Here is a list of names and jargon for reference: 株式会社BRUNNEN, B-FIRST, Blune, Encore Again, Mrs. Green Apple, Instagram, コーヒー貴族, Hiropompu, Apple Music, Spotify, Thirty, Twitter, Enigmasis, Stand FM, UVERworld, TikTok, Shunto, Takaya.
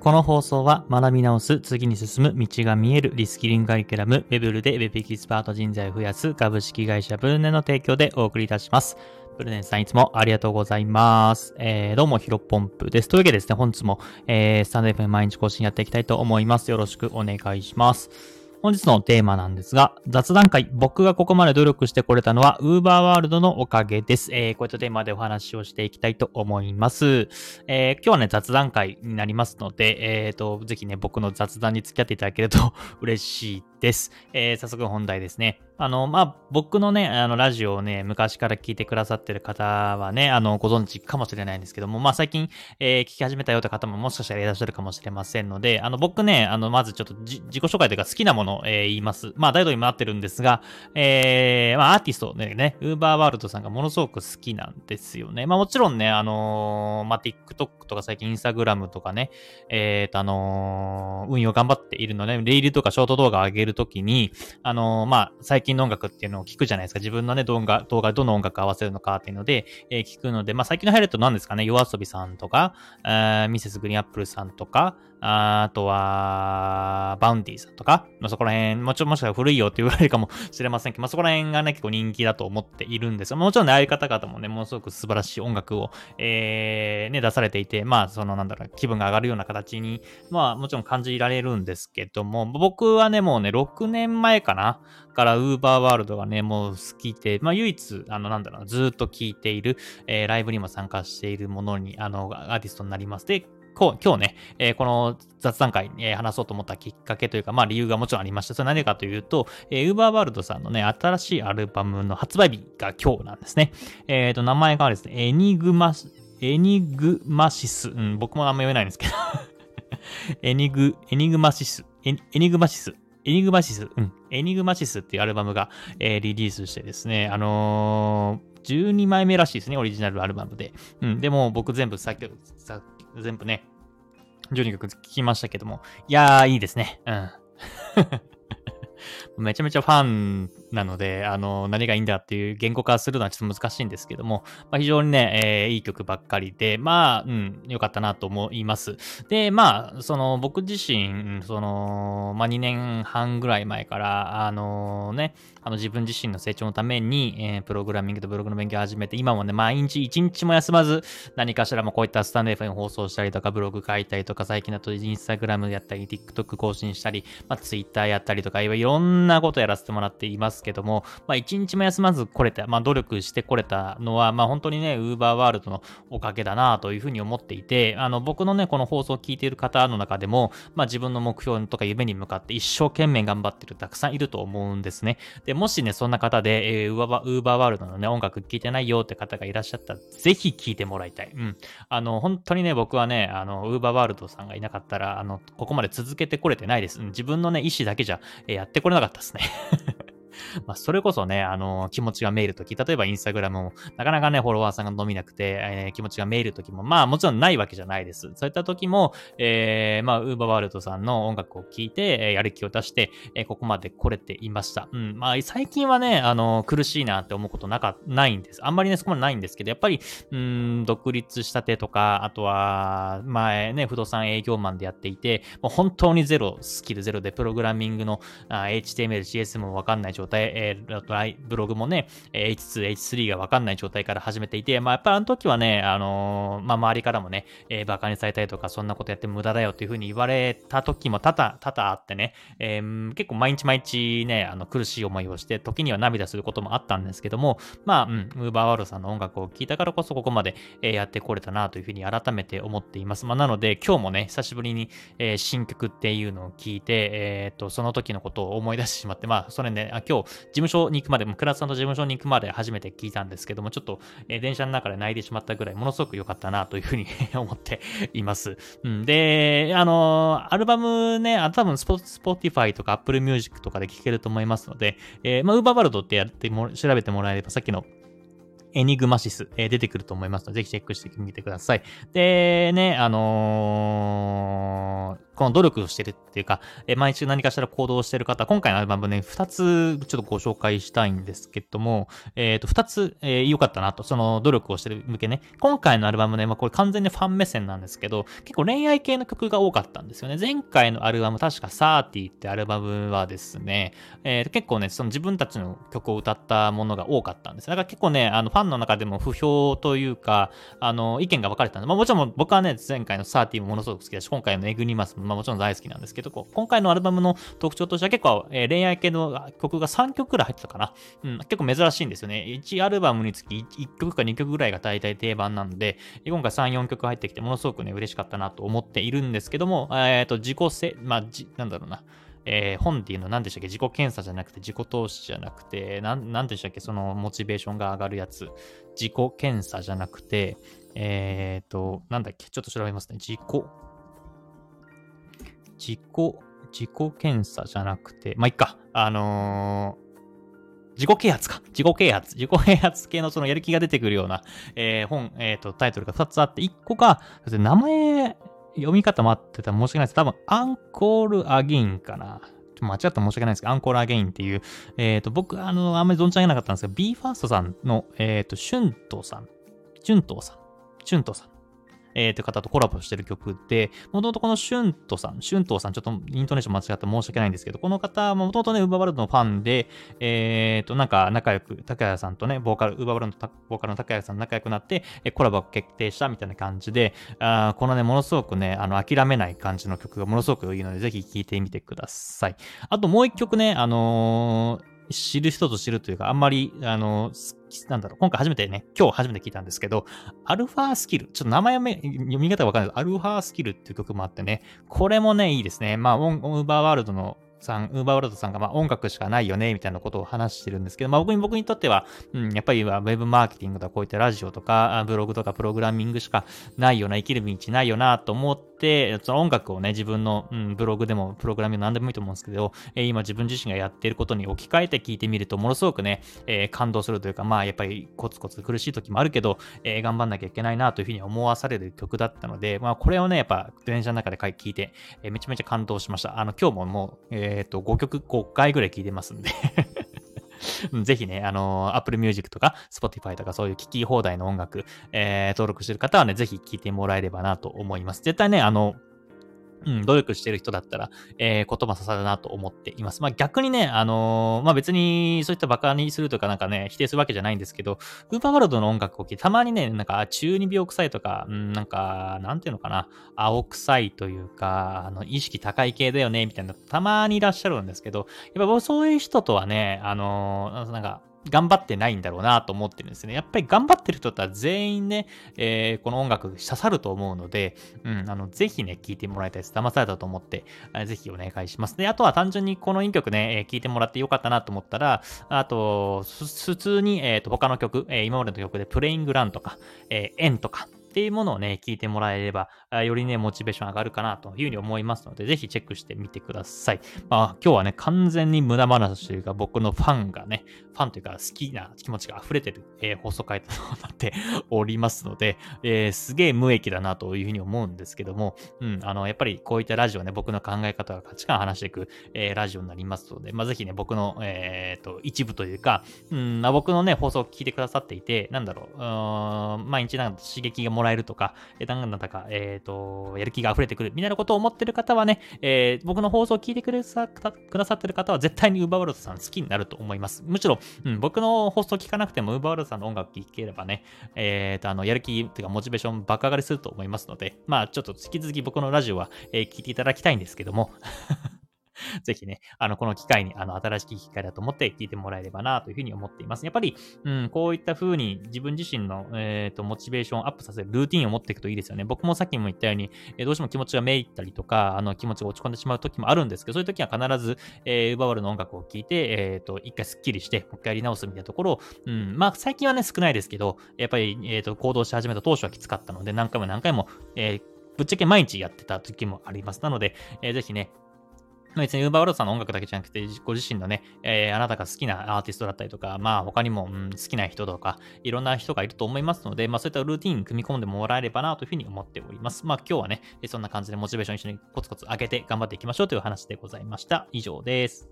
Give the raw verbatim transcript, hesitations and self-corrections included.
この放送は学び直す、次に進む、道が見える、リスキリングカリキュラム、ウェブルでウェブエキスパート人材を増やす株式会社ブルネの提供でお送りいたします。ブルネさんいつもありがとうございます。えー、どうもヒロポンプです。というわけでですね、本日も、えー、スタンド エフエム 毎日更新やっていきたいと思います。よろしくお願いします。本日のテーマなんですが、雑談会、僕がここまで努力してこれたのは UVERworld のおかげです。えー、こういったテーマでお話をしていきたいと思います。えー、今日はね、雑談会になりますので、えーと、ぜひね、僕の雑談に付き合っていただけると嬉しいです。えー、早速本題ですね。あの、まあ、僕のね、あの、ラジオをね、昔から聞いてくださってる方はね、あの、ご存知かもしれないんですけども、まあ、最近、えー、聞き始めたよって方ももしかしたらいらっしゃるかもしれませんので、あの、僕ね、あの、まずちょっとじ自己紹介というか好きなものを、えー、言います。まあ、大体今合ってるんですが、えー、まあ、アーティストね、ね、UVERworldさんがものすごく好きなんですよね。まあ、もちろんね、あのー、まあ、TikTok とか最近 Instagram とかね、えーと、あのー、運用頑張っているので、ね、レイルとかショート動画上げるときに、あのー、まあ、最近の音楽っていうのを聞くじゃないですか。自分のね、動画、動画どの音楽合わせるのかっていうので、えー、聞くので、まあ最近のハイライトなんですかね、夜遊びさんとか、ミセスグリーンアップルさんとか、あ, あとは、バウンディさんとか、まあ、そこら辺、もちろんもしかしたら古いよって言われるかもしれませんけど、まあ、そこら辺がね、結構人気だと思っているんですが、もちろんね、ああいう方々もね、ものすごく素晴らしい音楽を、えー、ね、出されていて、まあ、その、なんだろう、気分が上がるような形に、まあ、もちろん感じられるんですけども、僕はね、もうね、ろくねんまえかな、からUVERworldがね、もう好きで、まあ、唯一、あの、なんだろう、ずっと聴いている、えー、ライブにも参加しているものに、あの、アーティストになります。で、今日ね、えー、この雑談会、えー、話そうと思ったきっかけというか、まあ理由がもちろんありました。それは何かというと、えー、UVERworldさんのね、新しいアルバムの発売日が今日なんですね。えっと、名前がですね、エニグマ、エニグマシス。うん、僕もあんま読めないんですけど。エニグ、エニグマシス。エニ、エニグマシス。エニグマシス。うん。エニグマシスっていうアルバムが、えー、リリースしてですね、あのー、じゅうにまいめらしいですね、オリジナルアルバムで。うん。でも僕全部さっき、さっき、全部ね、じゅうにきょく聴きましたけども、いやー、いいですね。うん。めちゃめちゃファンなので、あの、何がいいんだっていう言語化するのはちょっと難しいんですけども、まあ、非常にね、えー、いい曲ばっかりで、まあ、うん、良かったなと思います。で、まあ、その、僕自身、その、まあ、にねんはんぐらい前から、あのね、あの、自分自身の成長のために、えー、プログラミングとブログの勉強を始めて、今もね、毎日、一日も休まず、何かしらもこういったスタンド エフエム 放送したりとか、ブログ書いたりとか、最近だとインスタグラムやったり、TikTok 更新したり、まあ、Twitter やったりとか、いろいろいろんなことやらせてもらっていますけども、まあ一日も休まず来れた、まあ努力してこれたのは、まあ本当にね、UVERworldのおかげだなというふうに思っていて、あの僕のね、この放送を聞いている方の中でも、まあ自分の目標とか夢に向かって一生懸命頑張ってるたくさんいると思うんですね。で、もしね、そんな方で、えー、UVERworldのね、音楽聴いてないよって方がいらっしゃったら、ぜひ聴いてもらいたい。うん。あの、本当にね、僕はね、あの、UVERworldさんがいなかったら、あの、ここまで続けてこれてないです。うん、自分のね、意思だけじゃ、えー、やってこれなかったですね。まあそれこそね、あのー、気持ちがメールとき、例えばインスタグラムもなかなかね、フォロワーさんが伸びなくて、えー、気持ちがメールときも、まあもちろんないわけじゃないです。そういったときも、えー、まあ、UVERworldさんの音楽を聴いて、やる気を出して、えー、ここまで来れていました。うん。まあ最近はね、あのー、苦しいなって思うことなか、ないんです。あんまりね、そこまでないんですけど、やっぱり、うん、独立したてとか、あとは、前ね、不動産営業マンでやっていて、もう本当にゼロ、スキルゼロで、プログラミングの、エイチティーエムエル、シーエスエム もわかんない状態、えー、ブログもね、エイチツー、エイチスリー が分かんない状態から始めていて、まあ、やっぱりあの時はね、あのー、まあ、周りからもね、えー、バカにされたりとか、そんなことやって無駄だよっていう風に言われた時も多々、多々あってね、えー、結構毎日毎日ね、あの苦しい思いをして、時には涙することもあったんですけども、まあ、うん、UVERworldさんの音楽を聴いたからこそ、ここまでやってこれたなという風に改めて思っています。まあ、なので、今日もね、久しぶりに、えー、新曲っていうのを聴いて、えーと、その時のことを思い出してしまって、まあ、それね、あ、今日、事務所に行くまでもクラスさんと事務所に行くまで初めて聞いたんですけども、ちょっと、えー、電車の中で泣いてしまったぐらいものすごく良かったなというふうに思っています、うん、で、あのー、アルバムね、あ、多分 Spotify とか Apple Music とかで聴けると思いますので、えー、まあ UVERworld ってやっても調べてもらえればさっきのエニグマシス、えー、出てくると思いますので、ぜひチェックしてみてください。でね、あのーこの努力をしてるっていうか、え毎週何かしら行動をしてる方、今回のアルバムね、ふたつちょっとご紹介したいんですけども、えっと、ふたつ、えー、良かったなと、その努力をしてる向けね。今回のアルバムね、まあこれ完全にファン目線なんですけど、結構恋愛系の曲が多かったんですよね。前回のアルバム、確かサーティーってアルバムはですね、えー、結構ね、その自分たちの曲を歌ったものが多かったんです。だから結構ね、あのファンの中でも不評というか、あの、意見が分かれたんで、まあもちろん僕はね、前回のサーティーもものすごく好きだし、今回のエグニマスもまあもちろん大好きなんですけど、こう今回のアルバムの特徴としては結構、えー、恋愛系の曲がさんきょくくらい入ってたかな。うん、結構珍しいんですよね。いちアルバムにつきいっきょくかにきょくぐらいが大体定番なので、今回さん、よんきょく入ってきて、ものすごくね、嬉しかったなと思っているんですけども、えっと、自己せ、まあ、じ、なんだろうな。えー、本っていうのは何でしたっけ、自己検査じゃなくて自己投資じゃなくて、なん、なんでしたっけ、そのモチベーションが上がるやつ。自己検査じゃなくて、えっと、なんだっけ、ちょっと調べますね。自己、自己、自己検査じゃなくて、まあ、いっか。あのー、自己啓発か。自己啓発。自己啓発系のそのやる気が出てくるような、えー、本、えっと、タイトルがふたつあって、いっこが、名前、読み方待ってたら申し訳ないです。多分、アンコールアゲインかな。ちょっと間違ったら申し訳ないですけど、アンコールアゲインっていう、えっと、僕、あの、あんまり存じ上げなかったんですが、ビーファースト さんの、えっと、シュントさん。シュントさん。シュントさん。えー、という方とコラボしてる曲で、もともとこのシュントさん、シュントさん、ちょっとイントネーション間違って申し訳ないんですけど、この方もともとね、UVERworldのファンで、えっ、ー、と、なんか仲良く、高谷さんとね、ボーカル、UVERworldのボーカルの高谷さん仲良くなって、コラボ決定したみたいな感じで、あこのね、ものすごくね、あの、諦めない感じの曲がものすごくいいので、ぜひ聴いてみてください。あともう一曲ね、あのー、知る人と知るというか、あんまり、あの、なんだろう、今回初めてね、今日初めて聞いたんですけど、アルファスキル、ちょっと名前読み方がわかんないです。アルファスキルっていう曲もあってね、これもね、いいですね。まあ、UVERworldのさん、UVERworldさんが、まあ、音楽しかないよね、みたいなことを話してるんですけど、まあ、僕に、僕にとっては、うん、やっぱり、ウェブマーケティングとか、こういったラジオとか、ブログとか、プログラミングしかないよな、生きる道ないよな、と思って、その音楽をね、自分の、うん、ブログでも、プログラミングなんでもいいと思うんですけど、えー、今自分自身がやっていることに置き換えて聞いてみると、ものすごくね、えー、感動するというか、まあ、やっぱり、コツコツ苦しい時もあるけど、えー、頑張んなきゃいけないな、というふうに思わされる曲だったので、まあ、これをね、やっぱ、電車の中で聞いて、えー、めちゃめちゃ感動しました。あの、今日ももう、えーえっと、ごきょくごかいぐらい聴いてますんで。ぜひね、あの、Apple Music とか Spotify とかそういう聴き放題の音楽、えー、登録してる方はね、ぜひ聴いてもらえればなと思います。絶対ね、あの、うん、努力してる人だったら、えー、言葉刺さるなと思っています。まあ、逆にね、あのー、まあ、別に、そういったバカにするとかなんかね、否定するわけじゃないんですけど、UVERworldの音楽を聴いて、たまにね、なんか、中二病臭いとか、うん、なんか、なんていうのかな、青臭いというか、あの、意識高い系だよね、みたいな、たまにいらっしゃるんですけど、やっぱそういう人とはね、あのー、なんか、頑張ってないんだろうなと思ってるんですね。やっぱり頑張ってる人とは全員ね、えー、この音楽刺さると思うので、うん、あの、ぜひね、聴いてもらいたいです。騙されたと思って、ぜひお願いします。で、あとは単純にこのいっきょくね、聴いてもらってよかったなと思ったら、あと、普通に、えーと、他の曲、えー、今までの曲でプレイングランとか、えー、円とか、っていうものをね、聞いてもらえれば、よりね、モチベーション上がるかなというふうに思いますので、ぜひチェックしてみてください。まあ、今日はね、完全に無駄話というか、僕のファンがね、ファンというか、好きな気持ちが溢れてる、えー、放送回となっておりますので、えー、すげえ無益だなというふうに思うんですけども、うん、あの、やっぱりこういったラジオね、僕の考え方や価値観を話していく、えー、ラジオになりますので、まあ、ぜひね、僕の、えー、と、一部というか、うん、まあ、僕のね、放送を聞いてくださっていて、なんだろう、うーん、毎日なんか刺激がももらえるとか、なんだか、えっと、やる気が溢れてくるみたいなことを思ってる方はね、えー、僕の放送を聞いてくださってる方は絶対にUVERworldさん好きになると思います。むしろ、うん、僕の放送を聞かなくてもUVERworldさんの音楽聴ければね、えーと、あの、やる気というかモチベーション爆上がりすると思いますので、まあちょっと引き続き僕のラジオは、えー、聞いていただきたいんですけども。ぜひね、あの、この機会に、あの、新しい機会だと思って聞いてもらえればな、というふうに思っています。やっぱり、うん、こういった風に自分自身の、えっと、モチベーションをアップさせるルーティンを持っていくといいですよね。僕もさっきも言ったように、えー、どうしても気持ちがめいったりとか、あの、気持ちが落ち込んでしまう時もあるんですけど、そういう時は必ず、えー、UVERworldの音楽を聴いて、えっと、一回スッキリして、もう一回やり直すみたいなところを、うん、まあ、最近はね、少ないですけど、やっぱり、えっと、行動し始めた当初はきつかったので、何回も何回も、えー、ぶっちゃけ毎日やってた時もあります。なので、えー、ぜひね、別に UVERworld さんの音楽だけじゃなくて、ご自身のね、えー、あなたが好きなアーティストだったりとか、まあ他にも、うん、好きな人とか、いろんな人がいると思いますので、まあそういったルーティーンに組み込んでもらえればなというふうに思っております。まあ今日はね、そんな感じでモチベーション一緒にコツコツ上げて頑張っていきましょうという話でございました。以上です。